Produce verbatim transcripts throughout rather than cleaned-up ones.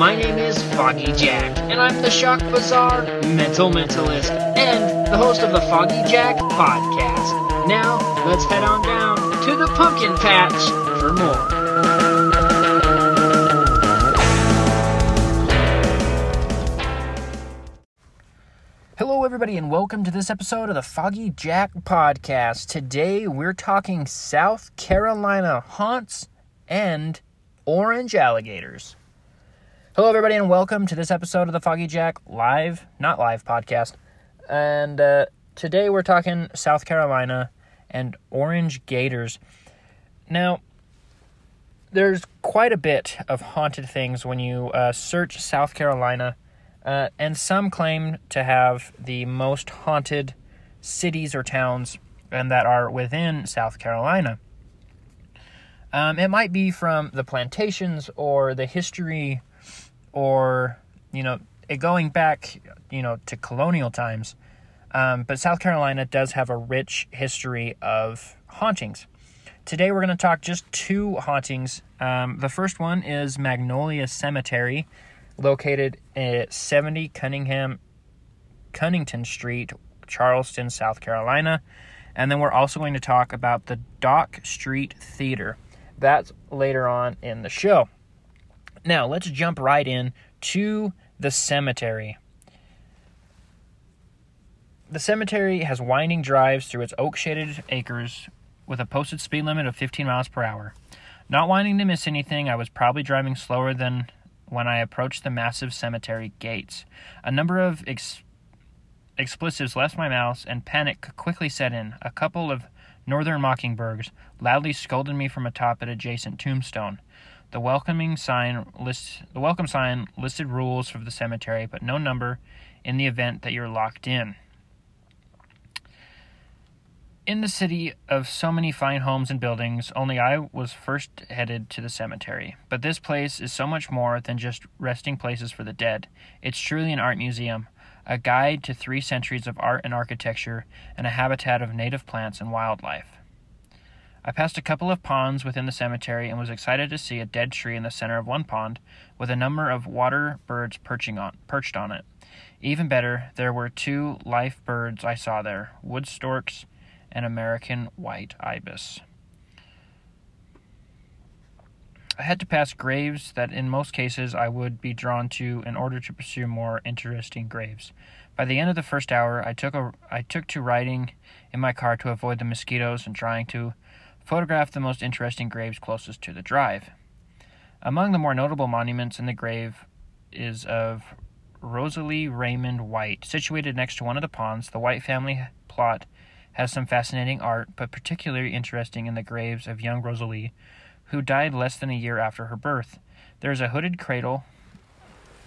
My name is Foggy Jack, and I'm the Shock Bazaar Mental Mentalist and the host of the Foggy Jack Podcast. Now, let's head on down to the pumpkin patch for more. Hello, everybody, and welcome to this episode of the Foggy Jack Podcast. Today, we're talking South Carolina haunts and orange alligators. Hello, everybody, and welcome to this episode of the Foggy Jack live, not live podcast. And uh, today, we're talking South Carolina and orange gators. Now, there's quite a bit of haunted things when you uh, search South Carolina. Uh, and some claim to have the most haunted cities or towns, and that are within South Carolina. Um, it might be from the plantations or the history, or you know, it going back, you know, to colonial times. Um, but South Carolina does have a rich history of hauntings. Today we're going to talk just two hauntings. Um, the first one is Magnolia Cemetery, located at seventy Cunningham, Cunnington Street, Charleston, South Carolina. And then we're also going to talk about the Dock Street Theater. That's later on in the show. Now, let's jump right in to the cemetery. The cemetery has winding drives through its oak-shaded acres with a posted speed limit of fifteen miles per hour. Not wanting to miss anything, I was probably driving slower than when I approached the massive cemetery gates. A number of ex- expletives left my mouth, and panic quickly set in. A couple of northern mockingbirds loudly scolded me from atop an adjacent tombstone. The welcoming sign list the welcome sign listed rules for the cemetery, but no number in the event that you're locked in. In the city of so many fine homes and buildings, only I was first headed to the cemetery. But this place is so much more than just resting places for the dead. It's truly an art museum, a guide to three centuries of art and architecture, and a habitat of native plants and wildlife. I passed a couple of ponds within the cemetery and was excited to see a dead tree in the center of one pond with a number of water birds perching on, perched on it. Even better, there were two live birds I saw there, wood storks and American white ibis. I had to pass graves that in most cases I would be drawn to in order to pursue more interesting graves. By the end of the first hour, I took a, I took to riding in my car to avoid the mosquitoes and trying to photograph the most interesting graves closest to the drive. Among the more notable monuments in the grave is of Rosalie Raymond White. Situated next to one of the ponds, the White family plot has some fascinating art, but particularly interesting in the graves of young Rosalie, who died less than a year after her birth. There is a hooded cradle,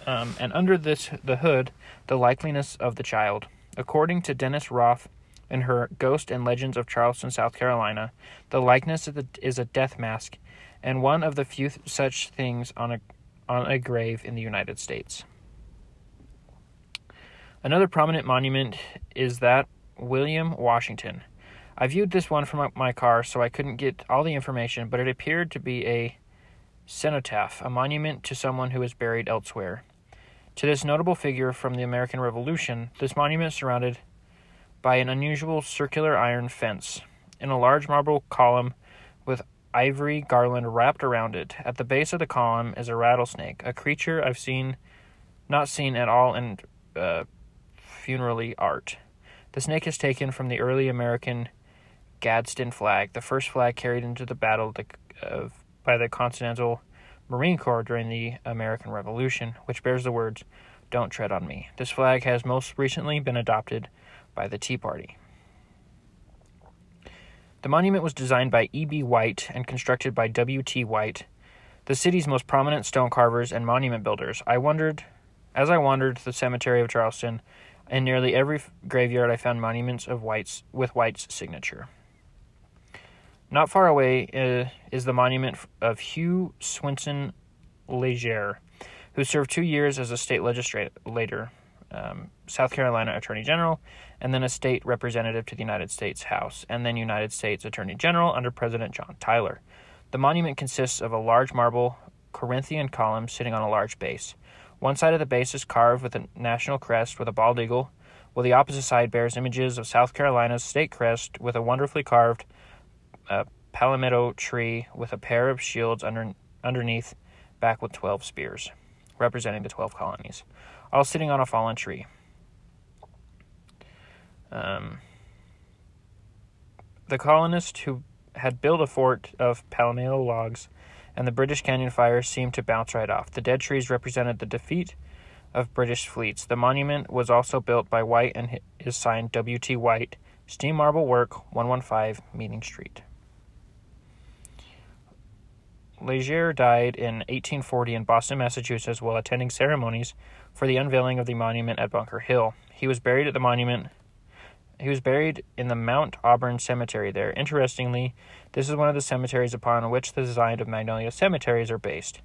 um, and under this the hood, the likeliness of the child. According to Dennis Roth in her Ghost and Legends of Charleston, South Carolina, the likeness of the, is a death mask, and one of the few th- such things on a on a grave in the United States. Another prominent monument is that William Washington. I viewed this one from my car, so I couldn't get all the information, but it appeared to be a cenotaph, a monument to someone who is buried elsewhere. To this notable figure from the American Revolution, this monument is surrounded by an unusual circular iron fence and a large marble column with ivory garland wrapped around it. At the base of the column is a rattlesnake, a creature I've seen, not seen at all in uh, funerary art. The snake is taken from the early American Gadsden flag, the first flag carried into the battle of, by the Continental Marine Corps during the American Revolution, which bears the words, "Don't tread on me." This flag has most recently been adopted by the Tea Party. The monument was designed by E B. White and constructed by W T. White, the city's most prominent stone carvers and monument builders. I wondered, as I wandered the cemetery of Charleston, in nearly every graveyard, I found monuments of White's with White's signature. Not far away uh, is the monument of Hugh Swinton Legere, who served two years as a state legislator, um, South Carolina Attorney General, and then a state representative to the United States House, and then United States Attorney General under President John Tyler. The monument consists of a large marble Corinthian column sitting on a large base. One side of the base is carved with a national crest with a bald eagle, while the opposite side bears images of South Carolina's state crest with a wonderfully carved uh, palmetto tree with a pair of shields under, underneath, back with twelve spears, representing the twelve colonies, all sitting on a fallen tree. Um, the colonists who had built a fort of palmetto logs, and the British cannon fire seemed to bounce right off. The dead trees represented the defeat of British fleets. The monument was also built by White and is signed W T. White, Steam Marble Work, one fifteen Meeting Street. Legere died in eighteen forty in Boston, Massachusetts, while attending ceremonies for the unveiling of the monument at Bunker Hill. He was buried at the monument. He was buried in the Mount Auburn Cemetery there. Interestingly, this is one of the cemeteries upon which the design of Magnolia Cemeteries are based.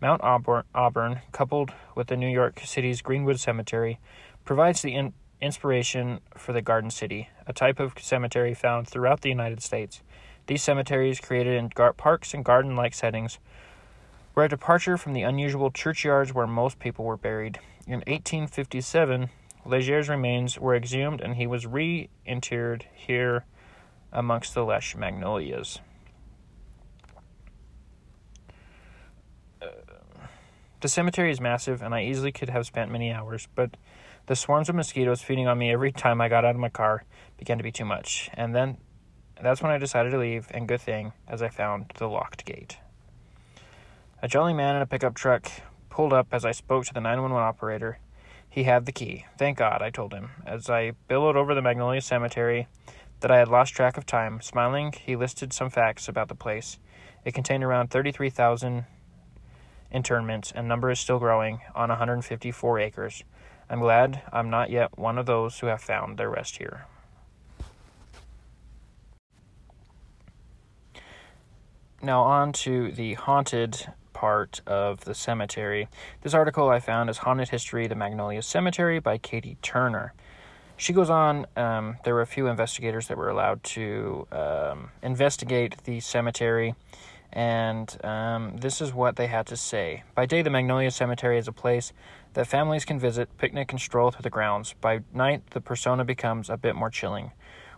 Mount Auburn, Auburn coupled with the New York City's Greenwood Cemetery, provides the in- inspiration for the Garden City, a type of cemetery found throughout the United States. These cemeteries, created in gar- parks and garden-like settings, were a departure from the unusual churchyards where most people were buried. In eighteen fifty-seven, Legere's remains were exhumed, and he was re-interred here amongst the lush magnolias. Uh, the cemetery is massive, and I easily could have spent many hours, but the swarms of mosquitoes feeding on me every time I got out of my car began to be too much. And then that's when I decided to leave, and good thing, as I found the locked gate. A jolly man in a pickup truck pulled up as I spoke to the nine one one operator. He had the key. Thank God, I told him, as I billowed over the Magnolia Cemetery, that I had lost track of time. Smiling, he listed some facts about the place. It contained around thirty-three thousand interments, and number is still growing, on one hundred fifty-four acres. I'm glad I'm not yet one of those who have found their rest here. Now on to the haunted part of the cemetery. This article I found is Haunted History, the Magnolia Cemetery by Katie Turner. She goes on, um, there were a few investigators that were allowed to um, investigate the cemetery, and um, this is what they had to say. By day, the Magnolia Cemetery is a place that families can visit, picnic, and stroll through the grounds. By night, the persona becomes a bit more chilling.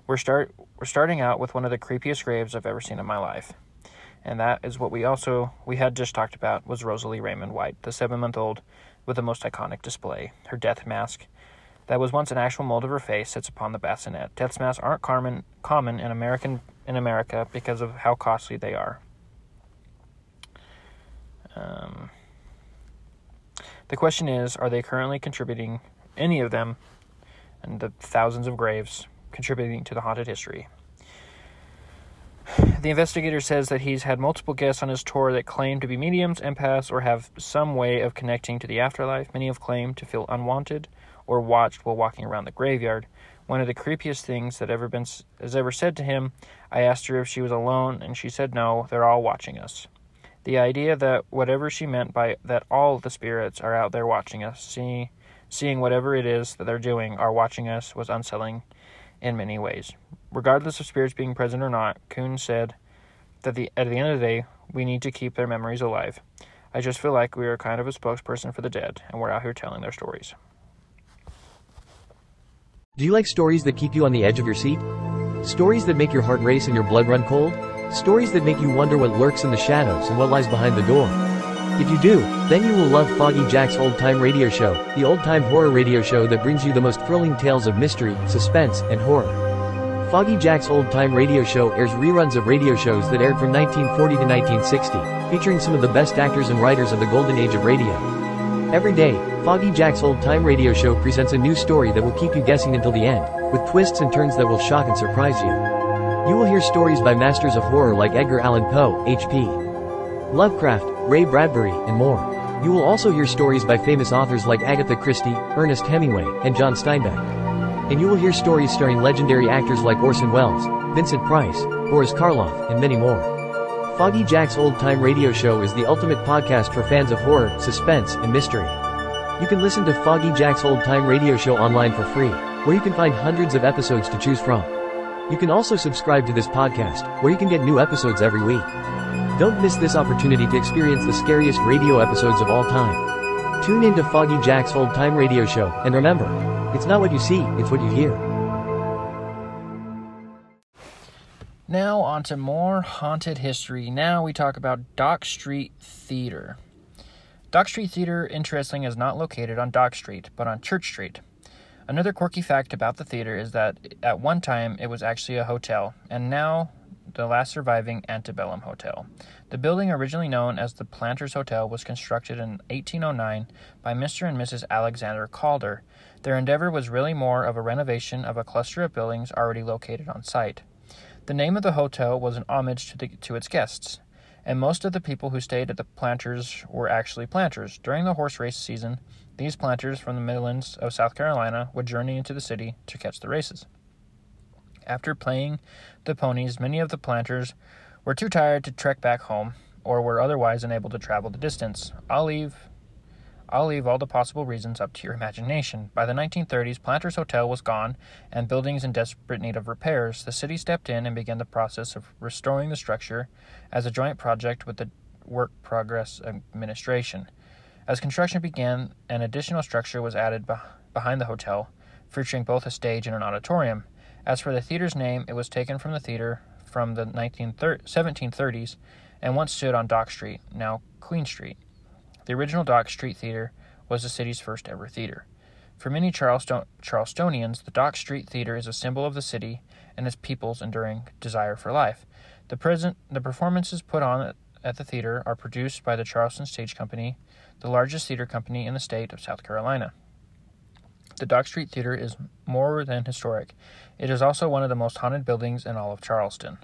We're start we're starting out with one of the creepiest graves I've ever seen in my life. And that is what we also, we had just talked about, was Rosalie Raymond White, the seven-month-old with the most iconic display, her death mask. That was once an actual mold of her face sits upon the bassinet. Death masks aren't common, common in American in America because of how costly they are. Um, the question is, are they currently contributing, any of them, and the thousands of graves, contributing to the haunted history? The investigator says that he's had multiple guests on his tour that claim to be mediums, empaths, or have some way of connecting to the afterlife. Many have claimed to feel unwanted or watched while walking around the graveyard. One of the creepiest things that ever been has ever said to him, I asked her if she was alone, and she said no, they're all watching us. The idea that whatever she meant by that all the spirits are out there watching us, see, seeing whatever it is that they're doing, are watching us, was unsettling in many ways. Regardless of spirits being present or not, Kuhn said that the, at the end of the day, we need to keep their memories alive. I just feel like we are kind of a spokesperson for the dead, and we're out here telling their stories. Do you like stories that keep you on the edge of your seat? Stories that make your heart race and your blood run cold? Stories that make you wonder what lurks in the shadows and what lies behind the door? If you do, then you will love Foggy Jack's Old Time Radio Show, the old-time horror radio show that brings you the most thrilling tales of mystery, suspense, and horror. Foggy Jack's Old Time Radio Show airs reruns of radio shows that aired from nineteen forty to nineteen sixty, featuring some of the best actors and writers of the golden age of radio. Every day, Foggy Jack's Old Time Radio Show presents a new story that will keep you guessing until the end, with twists and turns that will shock and surprise you. You will hear stories by masters of horror like Edgar Allan Poe, H P Lovecraft, Ray Bradbury, and more. You will also hear stories by famous authors like Agatha Christie, Ernest Hemingway, and John Steinbeck. And you will hear stories starring legendary actors like Orson Welles, Vincent Price, Boris Karloff, and many more. Foggy Jack's Old Time Radio Show is the ultimate podcast for fans of horror, suspense, and mystery. You can listen to Foggy Jack's Old Time Radio Show online for free, where you can find hundreds of episodes to choose from. You can also subscribe to this podcast, where you can get new episodes every week. Don't miss this opportunity to experience the scariest radio episodes of all time. Tune in to Foggy Jack's Old Time Radio Show, and remember, it's not what you see, it's what you hear. Now on to more haunted history. Now we talk about Dock Street Theater. Dock Street Theater, interesting, is not located on Dock Street, but on Church Street. Another quirky fact about the theater is that at one time it was actually a hotel, and now the last surviving antebellum hotel. The building, originally known as the Planters Hotel, was constructed in eighteen oh nine by Mister and Missus Alexander Calder. Their endeavor was really more of a renovation of a cluster of buildings already located on site. The name of the hotel was an homage to, the, to its guests, and most of the people who stayed at the Planters were actually planters. During the horse race season, these planters from the Midlands of South Carolina would journey into the city to catch the races. After playing the ponies, many of the planters were too tired to trek back home or were otherwise unable to travel the distance. I'll leave, I'll leave all the possible reasons up to your imagination. By the nineteen thirties, Planters Hotel was gone and buildings in desperate need of repairs. The city stepped in and began the process of restoring the structure as a joint project with the Work Progress Administration. As construction began, an additional structure was added be- behind the hotel, featuring both a stage and an auditorium. As for the theater's name, it was taken from the theater from the nineteen thir- seventeen thirties and once stood on Dock Street, now Queen Street. The original Dock Street Theater was the city's first ever theater. For many Charleston- Charlestonians, the Dock Street Theater is a symbol of the city and its people's enduring desire for life. The present, the performances put on at the theater are produced by the Charleston Stage Company, the largest theater company in the state of South Carolina. The Dock Street Theater is more than historic. It is also one of the most haunted buildings in all of Charleston.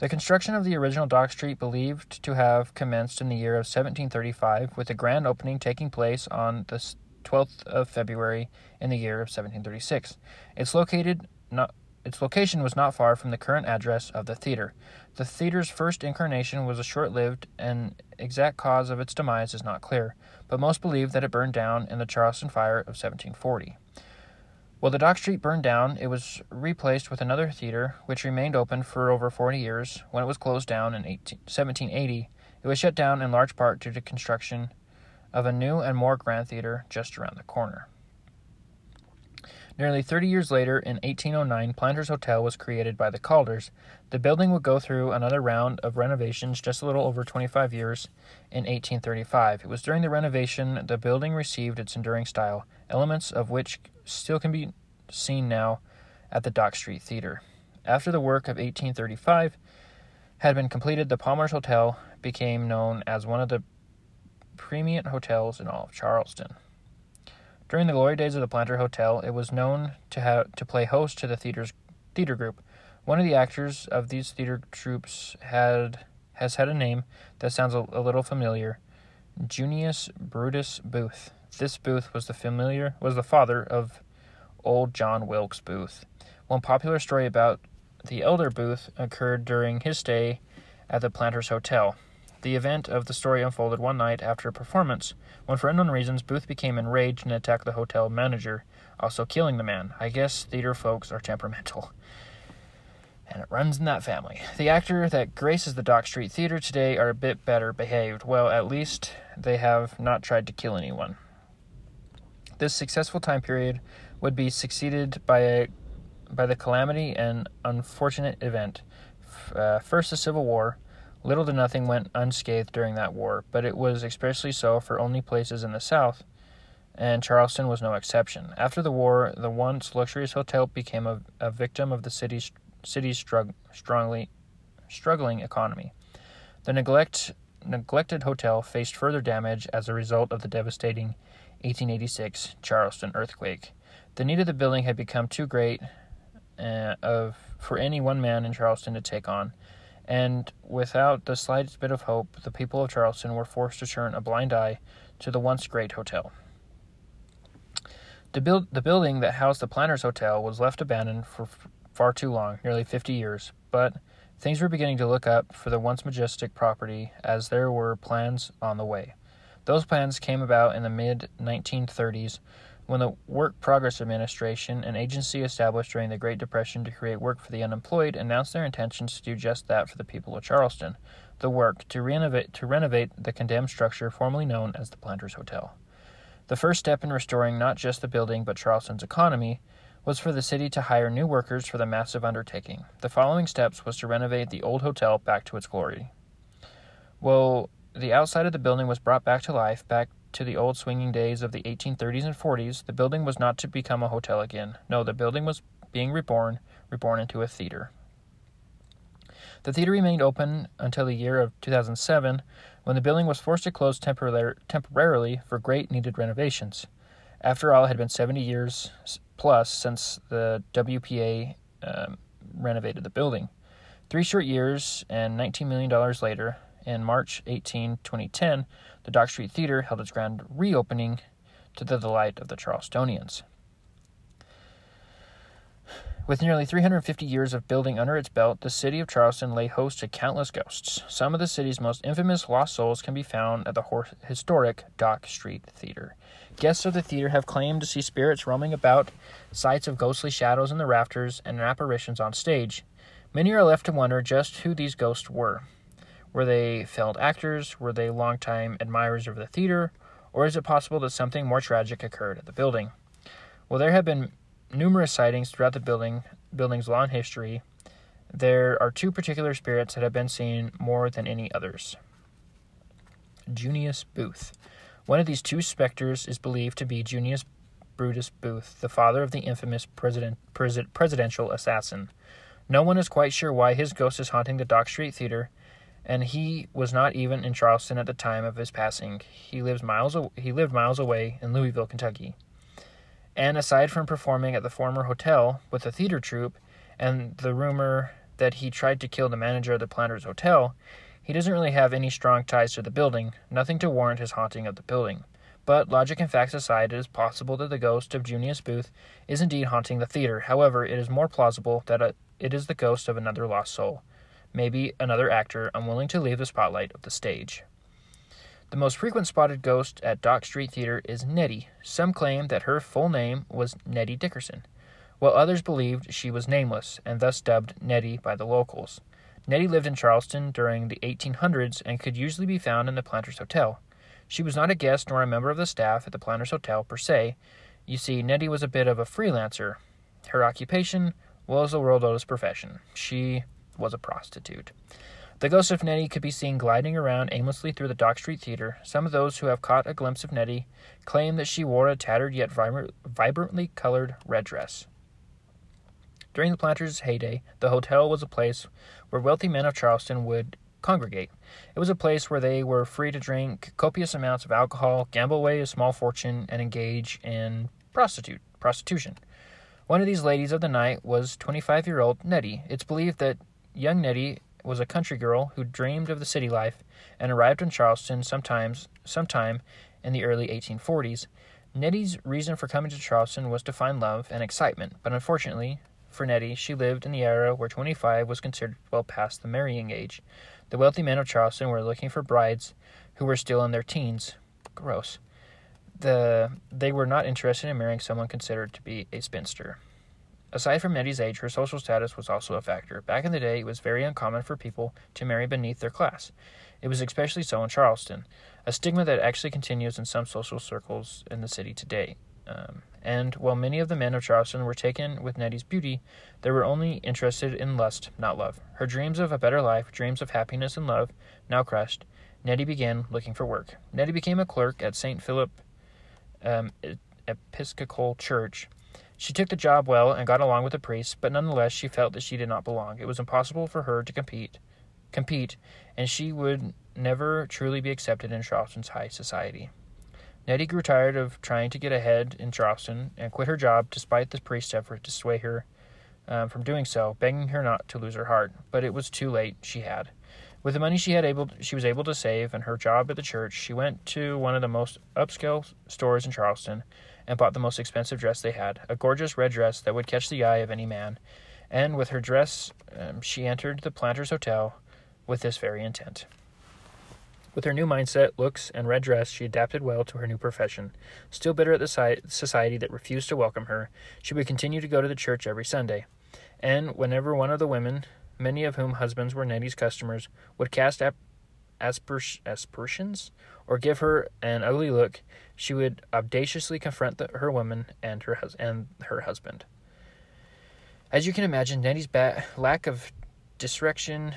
The construction of the original Dock Street believed to have commenced in the year of seventeen thirty-five, with the grand opening taking place on the twelfth of February in the year of seventeen thirty-six. It's located not, its location was not far from the current address of the theater. The theater's first incarnation was short-lived, and exact cause of its demise is not clear, but most believe that it burned down in the Charleston Fire of seventeen forty. While the Dock Street burned down, it was replaced with another theater, which remained open for over forty years. When it was closed down in seventeen eighty, it was shut down in large part due to construction of a new and more grand theater just around the corner. Nearly thirty years later, in eighteen oh nine, Planters Hotel was created by the Calders. The building would go through another round of renovations just a little over twenty-five years in eighteen thirty-five. It was during the renovation the building received its enduring style, elements of which still can be seen now at the Dock Street Theater. After the work of eighteen thirty-five had been completed, the Palmer's Hotel became known as one of the premier hotels in all of Charleston. During the glory days of the Planter Hotel, it was known to have, to play host to the theater's theater group. One of the actors of these theater troupes had has had a name that sounds a, a little familiar: Junius Brutus Booth. This Booth was the familiar was the father of old John Wilkes Booth. One popular story about the elder Booth occurred during his stay at the Planters Hotel. The event of the story unfolded one night after a performance, when for unknown reasons Booth became enraged and attacked the hotel manager, also killing the man. I guess theater folks are temperamental, and it runs in that family. The actors that graces the Dock Street Theater today are a bit better behaved. Well, at least they have not tried to kill anyone. This successful time period would be succeeded by a by the calamity and unfortunate event. Uh, first, the Civil War. Little to nothing went unscathed during that war, but it was especially so for only places in the South, and Charleston was no exception. After the war, the once luxurious hotel became a, a victim of the city's, city's strug, strongly, struggling economy. The neglect, neglected hotel faced further damage as a result of the devastating eighteen eighty-six Charleston earthquake. The need of the building had become too great uh, of for any one man in Charleston to take on, and without the slightest bit of hope, the people of Charleston were forced to turn a blind eye to the once great hotel. The, build, the building that housed the Planters Hotel was left abandoned for f- far too long, nearly fifty years, but things were beginning to look up for the once majestic property as there were plans on the way. Those plans came about in the mid-nineteen thirties When the Work Progress Administration, an agency established during the Great Depression to create work for the unemployed, announced their intentions to do just that for the people of Charleston, the work to renovate, to renovate the condemned structure formerly known as the Planters Hotel. The first step in restoring not just the building but Charleston's economy was for the city to hire new workers for the massive undertaking. The following steps was to renovate the old hotel back to its glory. Well, the outside of the building was brought back to life, back to the old swinging days of the eighteen thirties and forties, the building was not to become a hotel again. No, the building was being reborn, reborn into a theater. The theater remained open until the year of two thousand seven, when the building was forced to close temporar- temporarily for great needed renovations. After all, it had been seventy years plus since the W P A um, renovated the building. Three short years and nineteen million dollars later, in March eighteenth, twenty ten, the Dock Street Theater held its grand reopening to the delight of the Charlestonians. With nearly three hundred fifty years of building under its belt, the city of Charleston lay host to countless ghosts. Some of the city's most infamous lost souls can be found at the historic Dock Street Theater. Guests of the theater have claimed to see spirits roaming about, sights of ghostly shadows in the rafters, and apparitions on stage. Many are left to wonder just who these ghosts were. Were they failed actors? Were they longtime admirers of the theater? Or is it possible that something more tragic occurred at the building? Well, there have been numerous sightings throughout the building building's long history. There are two particular spirits that have been seen more than any others. Junius Booth. One of these two specters is believed to be Junius Brutus Booth, the father of the infamous president, president, presidential assassin. No one is quite sure why his ghost is haunting the Dock Street Theater, and he was not even in Charleston at the time of his passing. He lives miles. He lived miles away in Louisville, Kentucky. And aside from performing at the former hotel with a theater troupe, and the rumor that he tried to kill the manager of the Planters Hotel, he doesn't really have any strong ties to the building, nothing to warrant his haunting of the building. But logic and facts aside, it is possible that the ghost of Junius Booth is indeed haunting the theater. However, it is more plausible that it is the ghost of another lost soul. Maybe another actor unwilling to leave the spotlight of the stage. The most frequent spotted ghost at Dock Street Theater is Nettie. Some claim that her full name was Nettie Dickerson, while others believed she was nameless and thus dubbed Nettie by the locals. Nettie lived in Charleston during the eighteen hundreds and could usually be found in the Planters Hotel. She was not a guest nor a member of the staff at the Planters Hotel per se. You see, Nettie was a bit of a freelancer. Her occupation was the world oldest profession. She was a prostitute. The ghost of Nettie could be seen gliding around aimlessly through the Dock Street Theater. Some of those who have caught a glimpse of Nettie claim that she wore a tattered yet vibr- vibrantly colored red dress. During the Planters' heyday, the hotel was a place where wealthy men of Charleston would congregate. It was a place where they were free to drink copious amounts of alcohol, gamble away a small fortune, and engage in prostitute prostitution. One of these ladies of the night was twenty-five-year-old Nettie. It's believed that young Nettie was a country girl who dreamed of the city life and arrived in Charleston sometimes, sometime in the early eighteen forties. Nettie's reason for coming to Charleston was to find love and excitement, but unfortunately for Nettie, she lived in the era where twenty-five was considered well past the marrying age. The wealthy men of Charleston were looking for brides who were still in their teens. Gross. The, they were not interested in marrying someone considered to be a spinster. Aside from Nettie's age, her social status was also a factor. Back in the day, it was very uncommon for people to marry beneath their class. It was especially so in Charleston, a stigma that actually continues in some social circles in the city today. Um, and while many of the men of Charleston were taken with Nettie's beauty, they were only interested in lust, not love. Her dreams of a better life, dreams of happiness and love, now crushed, Nettie began looking for work. Nettie became a clerk at Saint Philip um, Episcopal Church. She took the job well and got along with the priest, but nonetheless she felt that she did not belong. It was impossible for her to compete, compete, and she would never truly be accepted in Charleston's high society. Nettie grew tired of trying to get ahead in Charleston and quit her job despite the priest's effort to sway her um, from doing so, begging her not to lose her heart. But it was too late. She had. With the money she had able, she was able to save and her job at the church, she went to one of the most upscale stores in Charleston and bought the most expensive dress they had, a gorgeous red dress that would catch the eye of any man. And with her dress, um, she entered the Planters Hotel with this very intent. With her new mindset, looks, and red dress, she adapted well to her new profession. Still bitter at the society that refused to welcome her, she would continue to go to the church every Sunday. And whenever one of the women, many of whom husbands were Nettie's customers, would cast ap- aspers- aspersions or give her an ugly look, she would audaciously confront the, her woman and her, hus- and her husband. As you can imagine, Nettie's ba- lack of discretion...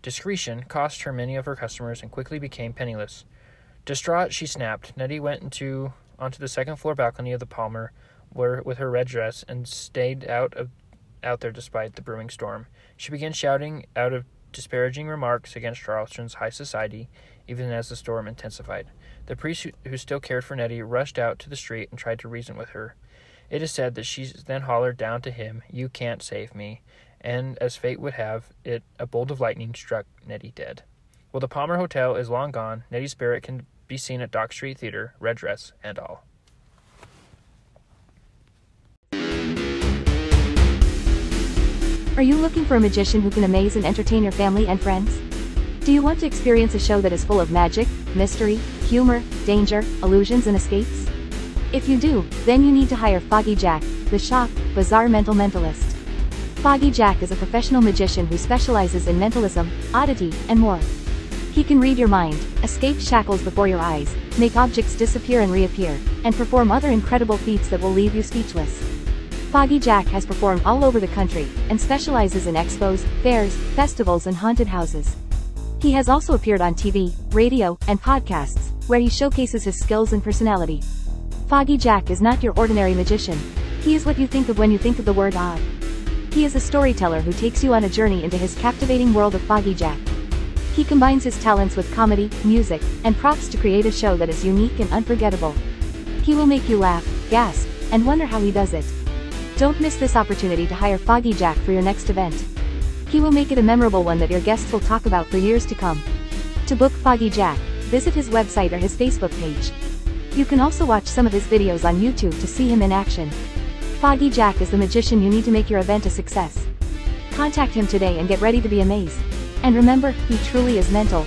Discretion cost her many of her customers and quickly became penniless. Distraught, she snapped. Nettie went into onto the second floor balcony of the Palmer where, with her red dress and stayed out of out there despite the brewing storm. She began shouting out of disparaging remarks against Charleston's high society, even as the storm intensified. The priest who, who still cared for Nettie rushed out to the street and tried to reason with her. It is said that she then hollered down to him, "You can't save me." And, as fate would have it, a bolt of lightning struck Nettie dead. While the Palmer Hotel is long gone, Nettie's spirit can be seen at Dock Street Theater, red dress and all. Are you looking for a magician who can amaze and entertain your family and friends? Do you want to experience a show that is full of magic, mystery, humor, danger, illusions, and escapes? If you do, then you need to hire Foggy Jack, the Shock Bazaar Mental Mentalist. Foggy Jack is a professional magician who specializes in mentalism, oddity, and more. He can read your mind, escape shackles before your eyes, make objects disappear and reappear, and perform other incredible feats that will leave you speechless. Foggy Jack has performed all over the country, and specializes in expos, fairs, festivals, and haunted houses. He has also appeared on T V, radio, and podcasts, where he showcases his skills and personality. Foggy Jack is not your ordinary magician. He is what you think of when you think of the word odd. He is a storyteller who takes you on a journey into his captivating world of Foggy Jack. He combines his talents with comedy, music, and props to create a show that is unique and unforgettable. He will make you laugh, gasp, and wonder how he does it. Don't miss this opportunity to hire Foggy Jack for your next event. He will make it a memorable one that your guests will talk about for years to come. To book Foggy Jack, visit his website or his Facebook page. You can also watch some of his videos on YouTube to see him in action. Foggy Jack is the magician you need to make your event a success. Contact him today and get ready to be amazed. And remember, he truly is mental,